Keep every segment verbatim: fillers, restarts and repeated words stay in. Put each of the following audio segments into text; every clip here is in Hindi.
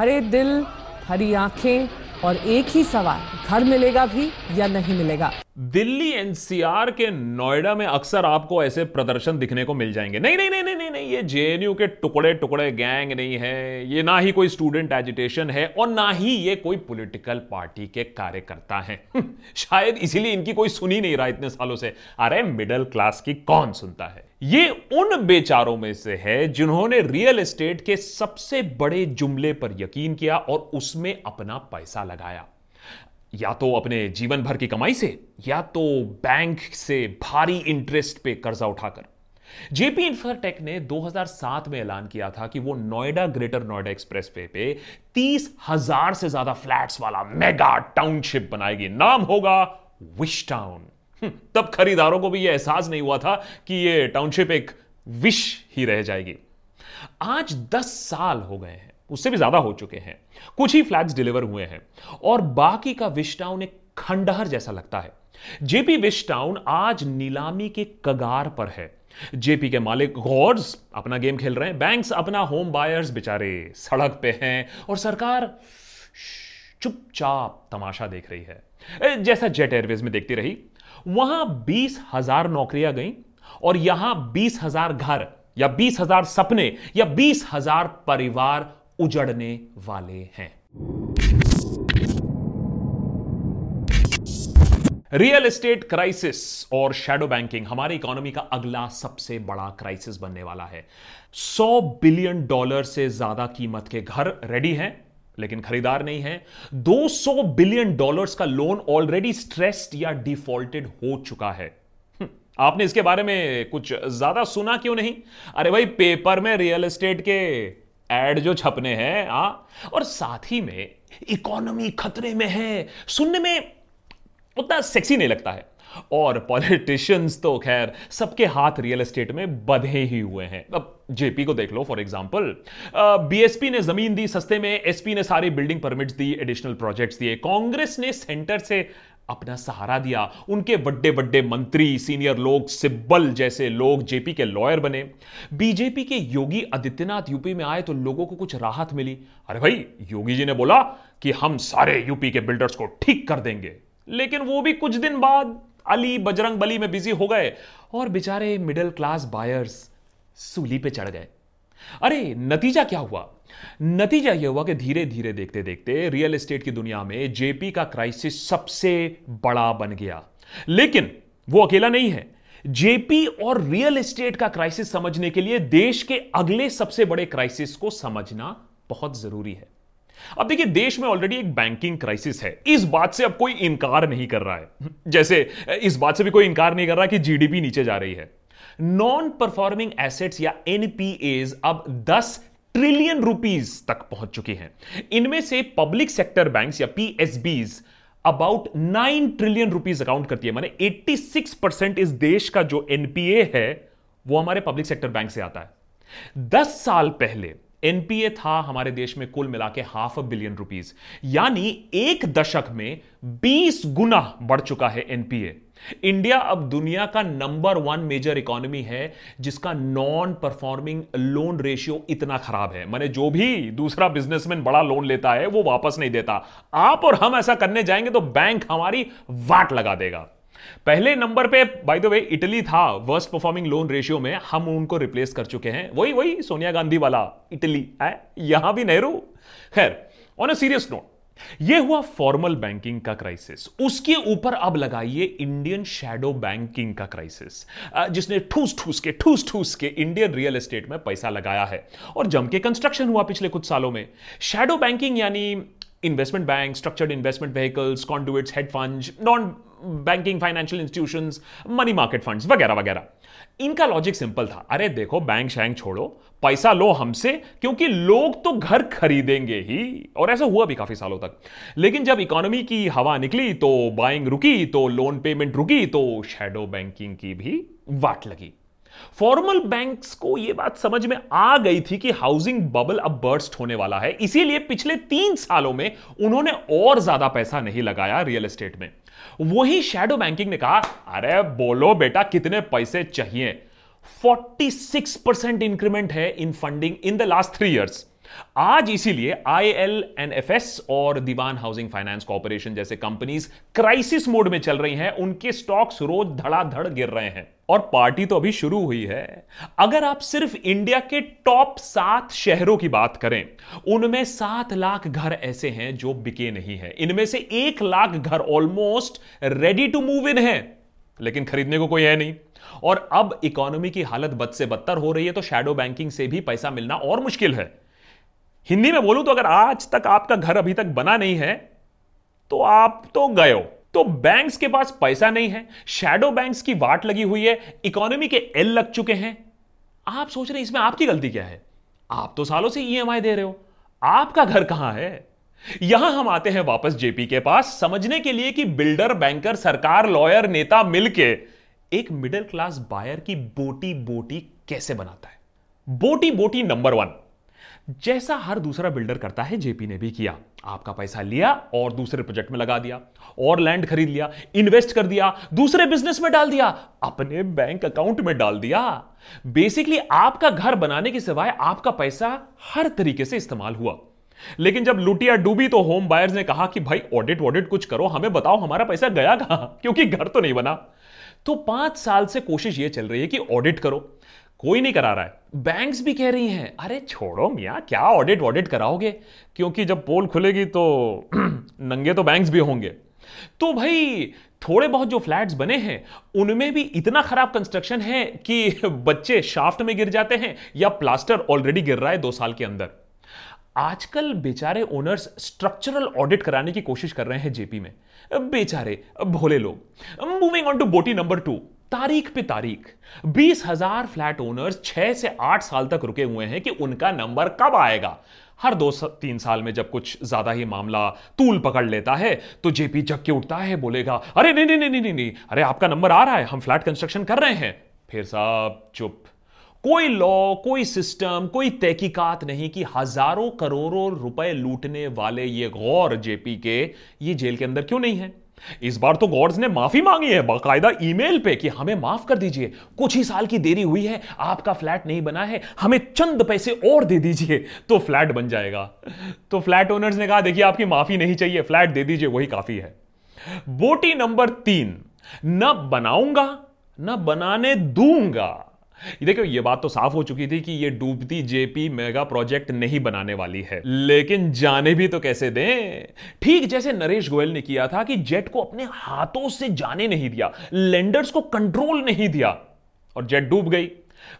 हरे दिल, हरी आंखें और एक ही सवाल, घर मिलेगा भी या नहीं मिलेगा। दिल्ली एनसीआर के नोएडा में अक्सर आपको ऐसे प्रदर्शन दिखने को मिल जाएंगे। नहीं नहीं नहीं नहीं नहीं, नहीं ये जेएनयू के टुकड़े टुकड़े गैंग नहीं है, ये ना ही कोई स्टूडेंट एजिटेशन है और ना ही ये कोई पॉलिटिकल पार्टी के कार्यकर्ता हैं। शायद इसीलिए इनकी कोई सुन ही नहीं रहा इतने सालों से। अरे मिडिल क्लास की कौन सुनता है। ये उन बेचारों में से है जिन्होंने रियल एस्टेट के सबसे बड़े जुमले पर यकीन किया और उसमें अपना पैसा लगाया, या तो अपने जीवन भर की कमाई से या तो बैंक से भारी इंटरेस्ट पे कर्जा उठाकर। जेपी इंफ्राटेक ने दो हज़ार सात में ऐलान किया था कि वो Noida Greater Noida expressway पे तीस हज़ार से ज्यादा फ्लैट्स वाला मेगा टाउनशिप बनाएगी, नाम होगा विश टाउन। तब खरीदारों को भी ये एहसास नहीं हुआ था कि ये टाउनशिप एक विश ही रह जाएगी। आज दस साल हो गए हैं, उससे भी ज्यादा हो चुके हैं, कुछ ही फ्लैट्स डिलीवर हुए हैं और बाकी का विश टाउन एक खंडहर जैसा लगता है। जेपी विश टाउन आज नीलामी के कगार पर है। जेपी के मालिक गॉड्स अपना गेम खेल रहे हैं, बैंक्स अपना, होम बायर्स बेचारे सड़क पे हैं और सरकार चुपचाप तमाशा देख रही है, जैसा जेट एयरवेज में देखती रही। वहां बीस हजार नौकरियां गई और यहां बीस हजार घर या बीस हजार सपने या बीस हजार परिवार उजड़ने वाले हैं। रियल एस्टेट क्राइसिस और शैडो बैंकिंग हमारी इकोनॉमी का अगला सबसे बड़ा क्राइसिस बनने वाला है। सौ बिलियन डॉलर से ज्यादा कीमत के घर रेडी हैं लेकिन खरीदार नहीं है। दो सौ बिलियन डॉलर्स का लोन ऑलरेडी स्ट्रेस्ड या डिफॉल्टेड हो चुका है। आपने इसके बारे में कुछ ज्यादा सुना क्यों नहीं? अरे भाई, पेपर में रियल एस्टेट के एड जो छपने हैं, हाँ, और साथ ही में इकोनॉमी खतरे में है, सुनने में उतना सेक्सी नहीं लगता है। और पॉलिटिशियंस तो खैर सबके हाथ रियल एस्टेट में बंधे ही हुए हैं। अब जेपी को देख लो फॉर एग्जांपल, बीएसपी ने जमीन दी सस्ते में, एसपी ने सारी बिल्डिंग परमिट्स दी, एडिशनल प्रोजेक्ट्स दिए, कांग्रेस ने सेंटर से अपना सहारा दिया, उनके बड़े बड़े मंत्री, सीनियर लोग, सिब्बल जैसे लोग जेपी के लॉयर बने। बीजेपी के योगी आदित्यनाथ यूपी में आए तो लोगों को कुछ राहत मिली। अरे भाई, योगी जी ने बोला कि हम सारे यूपी के बिल्डर्स को ठीक कर देंगे, लेकिन वो भी कुछ दिन बाद अली बजरंग बली में बिजी हो गए और बेचारे मिडिल क्लास बायर्स सूली पे चढ़ गए। अरे नतीजा क्या हुआ? नतीजा यह हुआ कि धीरे धीरे देखते देखते रियल एस्टेट की दुनिया में जेपी का क्राइसिस सबसे बड़ा बन गया। लेकिन वो अकेला नहीं है। जेपी और रियल एस्टेट का क्राइसिस समझने के लिए देश के अगले सबसे बड़े क्राइसिस को समझना बहुत जरूरी है। अब देखिए, देश में ऑलरेडी एक बैंकिंग क्राइसिस है, इस बात से अब कोई इनकार नहीं कर रहा है, जैसे इस बात से भी कोई इनकार नहीं कर रहा कि जीडीपी नीचे जा रही है। नॉन परफॉर्मिंग एसेट्स या एनपीएज अब दस ट्रिलियन रुपीस तक पहुंच चुकी हैं। इनमें से पब्लिक सेक्टर बैंक्स या पीएसबीज अबाउट नौ ट्रिलियन रुपीस अकाउंट करती है, माने छियासी परसेंट इस देश का जो एनपीए है वो हमारे पब्लिक सेक्टर बैंक से आता है। दस साल पहले एनपीए था हमारे देश में कुल मिला के हाफ अ बिलियन रुपीस, यानी एक दशक में बीस गुना बढ़ चुका है एनपीए। इंडिया अब दुनिया का नंबर वन मेजर इकोनॉमी है जिसका नॉन परफॉर्मिंग लोन रेशियो इतना खराब है, माने जो भी दूसरा बिजनेसमैन बड़ा लोन लेता है वो वापस नहीं देता। आप और हम ऐसा करने जाएंगे तो बैंक हमारी वाट लगा देगा। पहले नंबर पे बाय द वे इटली था वर्स्ट परफॉर्मिंग लोन रेशियो में, हम उनको रिप्लेस कर चुके हैं। वही वही सोनिया गांधी वाला इटली है, यहां भी नेहरू। खैर, ऑन अ सीरियस नोट, ये हुआ फॉर्मल बैंकिंग का क्राइसिस। उसके ऊपर अब लगाइए इंडियन शैडो बैंकिंग का क्राइसिस, जिसने ठूस ठूस के ठूस ठूस के इंडियन रियल एस्टेट में पैसा लगाया है और जम के कंस्ट्रक्शन हुआ पिछले कुछ सालों में। शैडो बैंकिंग यानी investment bank, structured investment vehicles, conduits, hedge funds, non banking financial institutions, money market funds वगैरह वगैरह। इनका लॉजिक सिंपल था, अरे देखो, बैंक शैंक छोड़ो, पैसा लो हमसे, क्योंकि लोग तो घर खरीदेंगे ही। और ऐसा हुआ भी काफी सालों तक। लेकिन जब इकोनॉमी की हवा निकली तो बाइंग रुकी, तो लोन पेमेंट रुकी, तो शैडो बैंकिंग की भी वाट लगी। फॉर्मल बैंक्स को यह बात समझ में आ गई थी कि हाउसिंग बबल अब बर्स्ट होने वाला है, इसीलिए पिछले तीन सालों में उन्होंने और ज्यादा पैसा नहीं लगाया रियल एस्टेट में। वही शैडो बैंकिंग ने कहा, अरे बोलो बेटा कितने पैसे चाहिए। छियालीस परसेंट इंक्रीमेंट है in funding in the last three years. आज इसीलिए I L N F S और दीवान हाउसिंग फाइनेंस कॉर्पोरेशन जैसे कंपनीज क्राइसिस मोड में चल रही हैं, उनके स्टॉक्स रोज धड़ाधड़ गिर रहे हैं और पार्टी तो अभी शुरू हुई है। अगर आप सिर्फ इंडिया के टॉप सात शहरों की बात करें, उनमें सात लाख घर ऐसे हैं जो बिके नहीं है। इनमें से एक लाख घर almost ready to move in है, लेकिन खरीदने को कोई है नहीं। और अब इकोनॉमी की हालत बद से बदतर हो रही है, तो शैडो बैंकिंग से भी पैसा मिलना और मुश्किल है। हिंदी में बोलूं तो अगर आज तक आपका घर अभी तक बना नहीं है तो आप तो गए हो। तो बैंक्स के पास पैसा नहीं है, शैडो बैंक्स की वाट लगी हुई है, इकोनॉमी के एल लग चुके हैं। आप सोच रहे हैं इसमें आपकी गलती क्या है? आप तो सालों से ई एम आई दे रहे हो, आपका घर कहां है? यहां हम आते हैं वापस जेपी के पास, समझने के लिए कि बिल्डर, बैंकर, सरकार, लॉयर, नेता मिलके एक मिडिल क्लास बायर की बोटी बोटी कैसे बनाता है। बोटी बोटी नंबर वन, जैसा हर दूसरा बिल्डर करता है जेपी ने भी किया। आपका पैसा लिया और दूसरे प्रोजेक्ट में लगा दिया, और लैंड खरीद लिया, इन्वेस्ट कर दिया, दूसरे बिजनेस में डाल दिया, अपने बैंक अकाउंट में डाल दिया। बेसिकली आपका घर बनाने के सिवाय आपका पैसा हर तरीके से इस्तेमाल हुआ। लेकिन जब लुटिया डूबी तो होम बायर्स ने कहा कि भाई ऑडिट ऑडिट कुछ करो, हमें बताओ हमारा पैसा गया कहां, क्योंकि घर तो नहीं बना। तो पांच साल से कोशिश यह चल रही है कि ऑडिट करो, कोई नहीं करा रहा है। बैंक्स भी कह रही हैं अरे छोड़ो मियां, क्या ऑडिट ऑडिट कराओगे, क्योंकि जब पोल खुलेगी तो नंगे तो बैंक्स भी होंगे। तो भाई थोड़े बहुत जो फ्लैट्स बने हैं उनमें भी इतना खराब कंस्ट्रक्शन है कि बच्चे शाफ्ट में गिर जाते हैं या प्लास्टर ऑलरेडी गिर रहा है दो साल के अंदर। आजकल बेचारे ओनर्स स्ट्रक्चरल ऑडिट कराने की कोशिश कर रहे हैं जेपी में, बेचारे भोले लोग। मूविंग ऑन टू बोटी नंबर टू, तारीख पे तारीख बीस हज़ार फ्लैट ओनर्स छह से आठ साल तक रुके हुए हैं कि उनका नंबर कब आएगा। हर दो सा, तीन साल में जब कुछ ज्यादा ही मामला तूल पकड़ लेता है तो जेपी जग के उठता है, बोलेगा अरे नहीं नहीं नहीं नहीं नहीं अरे आपका नंबर आ रहा है, हम फ्लैट कंस्ट्रक्शन कर रहे हैं। फिर साहब चुप, कोई लॉ, कोई सिस्टम, कोई तहकीकात नहीं कि हजारों करोड़ों रुपए लूटने वाले ये गौर जेपी के ये जेल के अंदर क्यों नहीं है। इस बार तो गॉड्स ने माफी मांगी है बाकायदा ईमेल पे कि हमें माफ कर दीजिए, कुछ ही साल की देरी हुई है, आपका फ्लैट नहीं बना है, हमें चंद पैसे और दे दीजिए तो फ्लैट बन जाएगा। तो फ्लैट ओनर्स ने कहा देखिए आपकी माफी नहीं चाहिए, फ्लैट दे दीजिए वही काफी है। बोटी नंबर तीन, न बनाऊंगा न बनाने दूंगा। देखिए ये बात तो साफ हो चुकी थी कि ये डूबती जेपी मेगा प्रोजेक्ट नहीं बनाने वाली है, लेकिन जाने भी तो कैसे दें। ठीक जैसे नरेश गोयल ने किया था कि जेट को अपने हाथों से जाने नहीं दिया, लेंडर्स को कंट्रोल नहीं दिया और जेट डूब गई,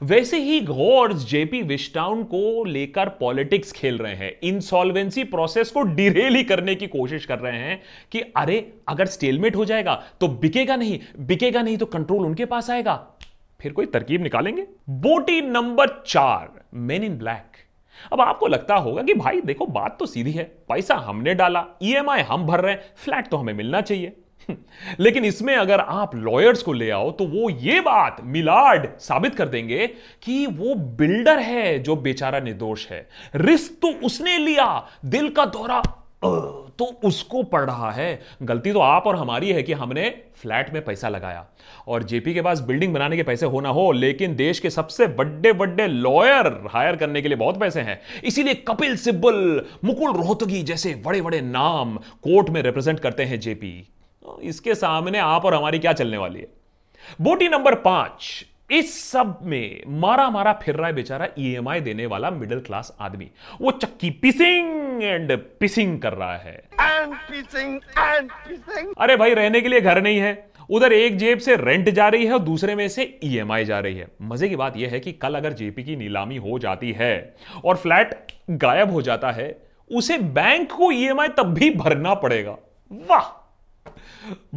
वैसे ही गौर्स जेपी विश टाउन को लेकर पॉलिटिक्स खेल रहे हैं, इंसॉल्वेंसी प्रोसेस को डिरेल ही करने की कोशिश कर रहे हैं कि अरे अगर स्टेलमेट हो जाएगा तो बिकेगा नहीं, बिकेगा नहीं तो कंट्रोल उनके पास आएगा। फिर कोई तरकीब निकालेंगे। बोटी नंबर चार, मेन इन ब्लैक। अब आपको लगता होगा कि भाई देखो बात तो सीधी है, पैसा हमने डाला, ई एम आई हम भर रहे हैं, फ्लैट तो हमें मिलना चाहिए। लेकिन इसमें अगर आप लॉयर्स को ले आओ तो वो ये बात मिलाड साबित कर देंगे कि वो बिल्डर है जो बेचारा निर्दोष है, रिस्क तो उसने लिया, दिल का दौरा तो उसको पड़ रहा है, गलती तो आप और हमारी है कि हमने फ्लैट में पैसा लगाया। और जेपी के पास बिल्डिंग बनाने के पैसे हो ना हो, लेकिन देश के सबसे बड़े बड़े लॉयर हायर करने के लिए बहुत पैसे हैं। इसीलिए कपिल सिब्बल, मुकुल रोहतगी जैसे बड़े बड़े नाम कोर्ट में रिप्रेजेंट करते हैं जेपी। इसके सामने आप और हमारी क्या चलने वाली है। बोटी नंबर पांच, इस सब में मारा मारा फिर रहा है बेचारा ई एम आई देने वाला मिडिल क्लास आदमी। वो चक्की पिसिंग एंड पिसिंग कर रहा है, एंड पिसिंग एंड पिसिंग। अरे भाई रहने के लिए घर नहीं है, उधर एक जेब से रेंट जा रही है और दूसरे में से ई एम आई जा रही है। मजे की बात यह है कि कल अगर जेपी की नीलामी हो जाती है और फ्लैट गायब हो जाता है, उसे बैंक को ई एम आई तब भी भरना पड़ेगा। वाह।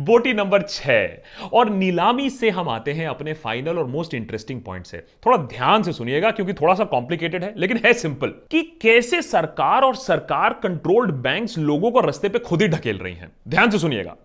बोटी नंबर छह, और नीलामी से हम आते हैं अपने फाइनल और मोस्ट इंटरेस्टिंग पॉइंट से। थोड़ा ध्यान से सुनिएगा क्योंकि थोड़ा सा कॉम्प्लिकेटेड है, लेकिन है सिंपल कि कैसे सरकार और सरकार कंट्रोल्ड बैंक्स लोगों को रास्ते पे खुद ही ढकेल रही हैं। ध्यान से सुनिएगा।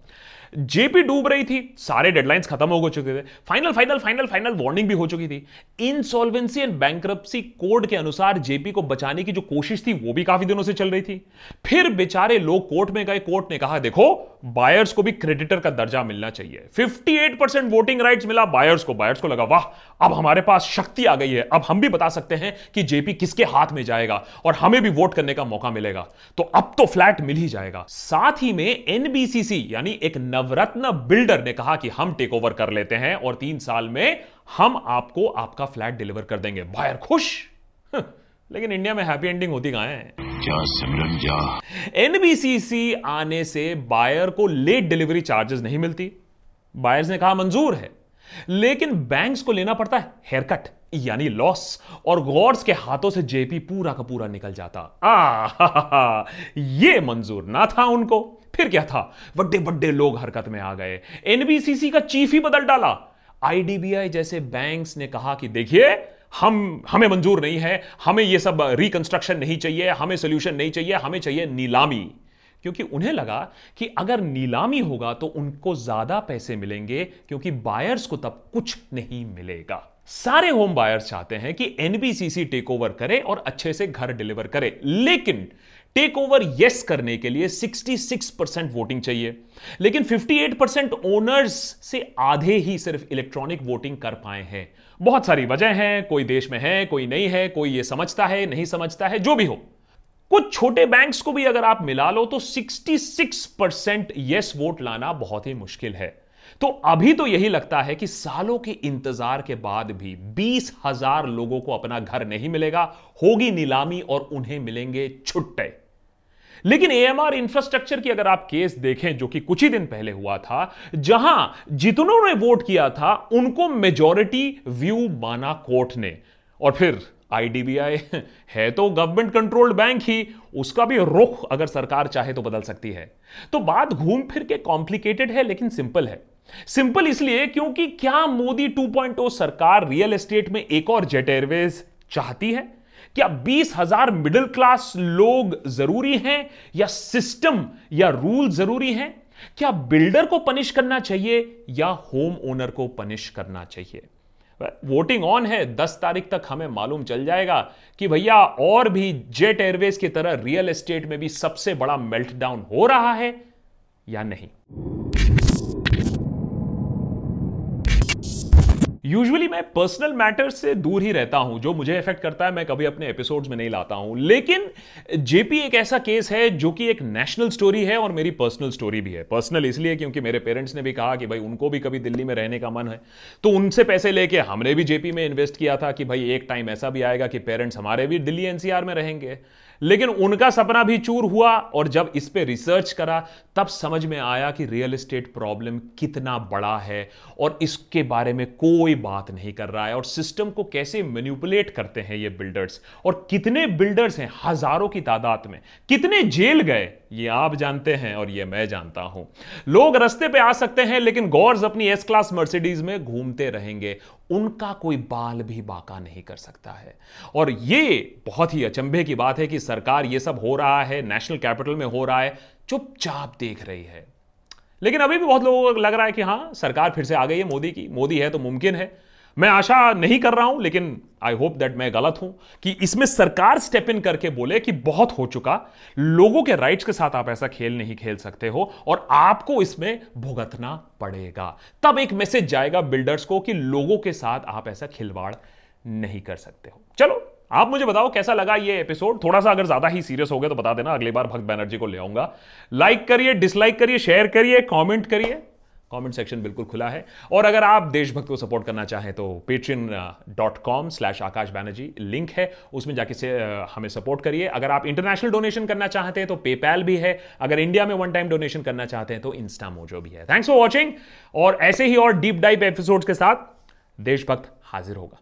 जेपी डूब रही थी, सारे डेडलाइंस खत्म हो चुके थे, final final final final warning भी हो चुकी थी। इंसॉल्वेंसी एंड बैंक्रप्सी कोड के अनुसार जेपी को बचाने की जो कोशिश थी वो भी काफी दिनों से चल रही थी। फिर बेचारे लोग कोर्ट में गए, कोर्ट ने कहा देखो बायर्स को भी क्रेडिटर का दर्जा मिलना चाहिए। अट्ठावन परसेंट वोटिंग राइट्स मिला बायर्स को, बायर्स को लगा वाह अब हमारे पास शक्ति आ गई है, अब हम भी बता सकते हैं कि जेपी किसके हाथ में जाएगा और हमें भी वोट करने का मौका मिलेगा, तो अब तो फ्लैट मिल ही जाएगा। साथ ही में एनबीसीसी यानी एक नवरत्न बिल्डर ने कहा कि हम टेक ओवर कर लेते हैं और तीन साल में हम आपको आपका फ्लैट डिलीवर कर देंगे। बायर खुश, लेकिन इंडिया में हैप्पी एंडिंग होती कहां है? जा सिमरन जा। एनबीसीसी आने से बायर को लेट डिलीवरी चार्जेस नहीं मिलती, बायर्स ने कहा मंजूर है, लेकिन बैंक्स को लेना पड़ता है हेयरकट यानी लॉस, और गॉड्स के हाथों से जेपी पूरा का पूरा निकल जाता। आ हा, हा, हा, ये मंजूर ना था उनको, फिर क्या था, बड़े बड़े लोग हरकत में आ गए। एनबीसीसी का चीफ ही बदल डाला। आईडीबीआई जैसे बैंक्स ने कहा कि देखिए हम हमें मंजूर नहीं है, हमें यह सब रिकंस्ट्रक्शन नहीं चाहिए, हमें सोल्यूशन नहीं चाहिए, हमें चाहिए नीलामी, क्योंकि उन्हें लगा कि अगर नीलामी होगा तो उनको ज्यादा पैसे मिलेंगे क्योंकि बायर्स को तब कुछ नहीं मिलेगा। सारे होम बायर्स चाहते हैं कि एनबीसीसी टेक ओवर करे और अच्छे से घर डिलीवर करे, लेकिन टेक ओवर यस करने के लिए छियासठ परसेंट वोटिंग चाहिए, लेकिन अट्ठावन परसेंट ओनर्स से आधे ही सिर्फ इलेक्ट्रॉनिक वोटिंग कर पाए हैं। बहुत सारी वजह हैं, कोई देश में है, कोई नहीं है, कोई ये समझता है, नहीं समझता है, जो भी हो। कुछ छोटे बैंक्स को भी अगर आप मिला लो तो छियासठ परसेंट यस वोट लाना बहुत ही मुश्किल है। तो अभी तो यही लगता है कि सालों के इंतजार के बाद भी बीस हजार लोगों को अपना घर नहीं मिलेगा, होगी नीलामी और उन्हें मिलेंगे छुट्टे। लेकिन एएमआर इंफ्रास्ट्रक्चर की अगर आप केस देखें जो कि कुछ ही दिन पहले हुआ था, जहां जितनों ने वोट किया था उनको मेजॉरिटी व्यू माना कोर्ट ने, और फिर आईडीबीआई है तो गवर्नमेंट कंट्रोल्ड बैंक ही, उसका भी रुख अगर सरकार चाहे तो बदल सकती है। तो बात घूम फिर के कॉम्प्लिकेटेड है लेकिन सिंपल है। सिंपल इसलिए क्योंकि क्या मोदी टू पॉइंट ओ सरकार रियल एस्टेट में एक और जेट एयरवेज चाहती है? क्या बीस हजार मिडिल क्लास लोग जरूरी हैं या सिस्टम या रूल जरूरी हैं? क्या बिल्डर को पनिश करना चाहिए या होम ओनर को पनिश करना चाहिए? वोटिंग ऑन है, दस तारीख तक हमें मालूम चल जाएगा कि भैया और भी जेट एयरवेज की तरह रियल एस्टेट में भी सबसे बड़ा मेल्टडाउन हो रहा है या नहीं। यूजुअली मैं पर्सनल मैटर्स से दूर ही रहता हूं, जो मुझे इफेक्ट करता है मैं कभी अपने एपिसोड्स में नहीं लाता हूं, लेकिन जेपी एक ऐसा केस है जो कि एक नेशनल स्टोरी है और मेरी पर्सनल स्टोरी भी है। पर्सनल इसलिए क्योंकि मेरे पेरेंट्स ने भी कहा कि भाई उनको भी कभी दिल्ली में रहने का मन है, तो उनसे पैसे लेके हमने भी जेपी में इन्वेस्ट किया था कि भाई एक टाइम ऐसा भी आएगा कि पेरेंट्स हमारे भी दिल्ली एनसीआर में रहेंगे। लेकिन उनका सपना भी चूर हुआ, और जब इस पे रिसर्च करा तब समझ में आया कि रियल एस्टेट प्रॉब्लम कितना बड़ा है और इसके बारे में कोई बात नहीं कर रहा है, और सिस्टम को कैसे मैनिपुलेट करते हैं ये बिल्डर्स, और कितने बिल्डर्स हैं हजारों की तादाद में, कितने जेल गए ये आप जानते हैं और ये मैं जानता हूं। लोग रस्ते पे आ सकते हैं लेकिन गौर्स अपनी एस क्लास मर्सिडीज में घूमते रहेंगे, उनका कोई बाल भी बाका नहीं कर सकता है। और ये बहुत ही अचंभे की बात है कि सरकार ये सब हो रहा है, नेशनल कैपिटल में हो रहा है, चुपचाप देख रही है। लेकिन अभी भी बहुत लोगों को लग रहा है कि हां सरकार फिर से आ गई है मोदी की, मोदी है तो मुमकिन है। मैं आशा नहीं कर रहा हूं, लेकिन आई होप दैट मैं गलत हूं, कि इसमें सरकार स्टेप इन करके बोले कि बहुत हो चुका, लोगों के राइट्स के साथ आप ऐसा खेल नहीं खेल सकते हो और आपको इसमें भुगतना पड़ेगा। तब एक मैसेज जाएगा बिल्डर्स को कि लोगों के साथ आप ऐसा खिलवाड़ नहीं कर सकते हो। चलो आप मुझे बताओ कैसा लगा ये एपिसोड। थोड़ा सा अगर ज्यादा ही सीरियस हो गया तो बता देना, अगली बार भक्त बनर्जी को ले आऊंगा। लाइक करिए, डिसलाइक करिए, शेयर करिए, कॉमेंट करिए, कमेंट सेक्शन बिल्कुल खुला है। और अगर आप देशभक्त को सपोर्ट करना चाहें तो patreon.com स्लैश आकाश बैनर्जी लिंक है, उसमें जाके से हमें सपोर्ट करिए। अगर आप इंटरनेशनल डोनेशन करना चाहते हैं तो पेपैल भी है, अगर इंडिया में वन टाइम डोनेशन करना चाहते हैं तो इंस्टा मोजो भी है। थैंक्स फॉर वॉचिंग, और ऐसे ही और डीप डाइव एपिसोड्स के साथ देशभक्त हाजिर होगा।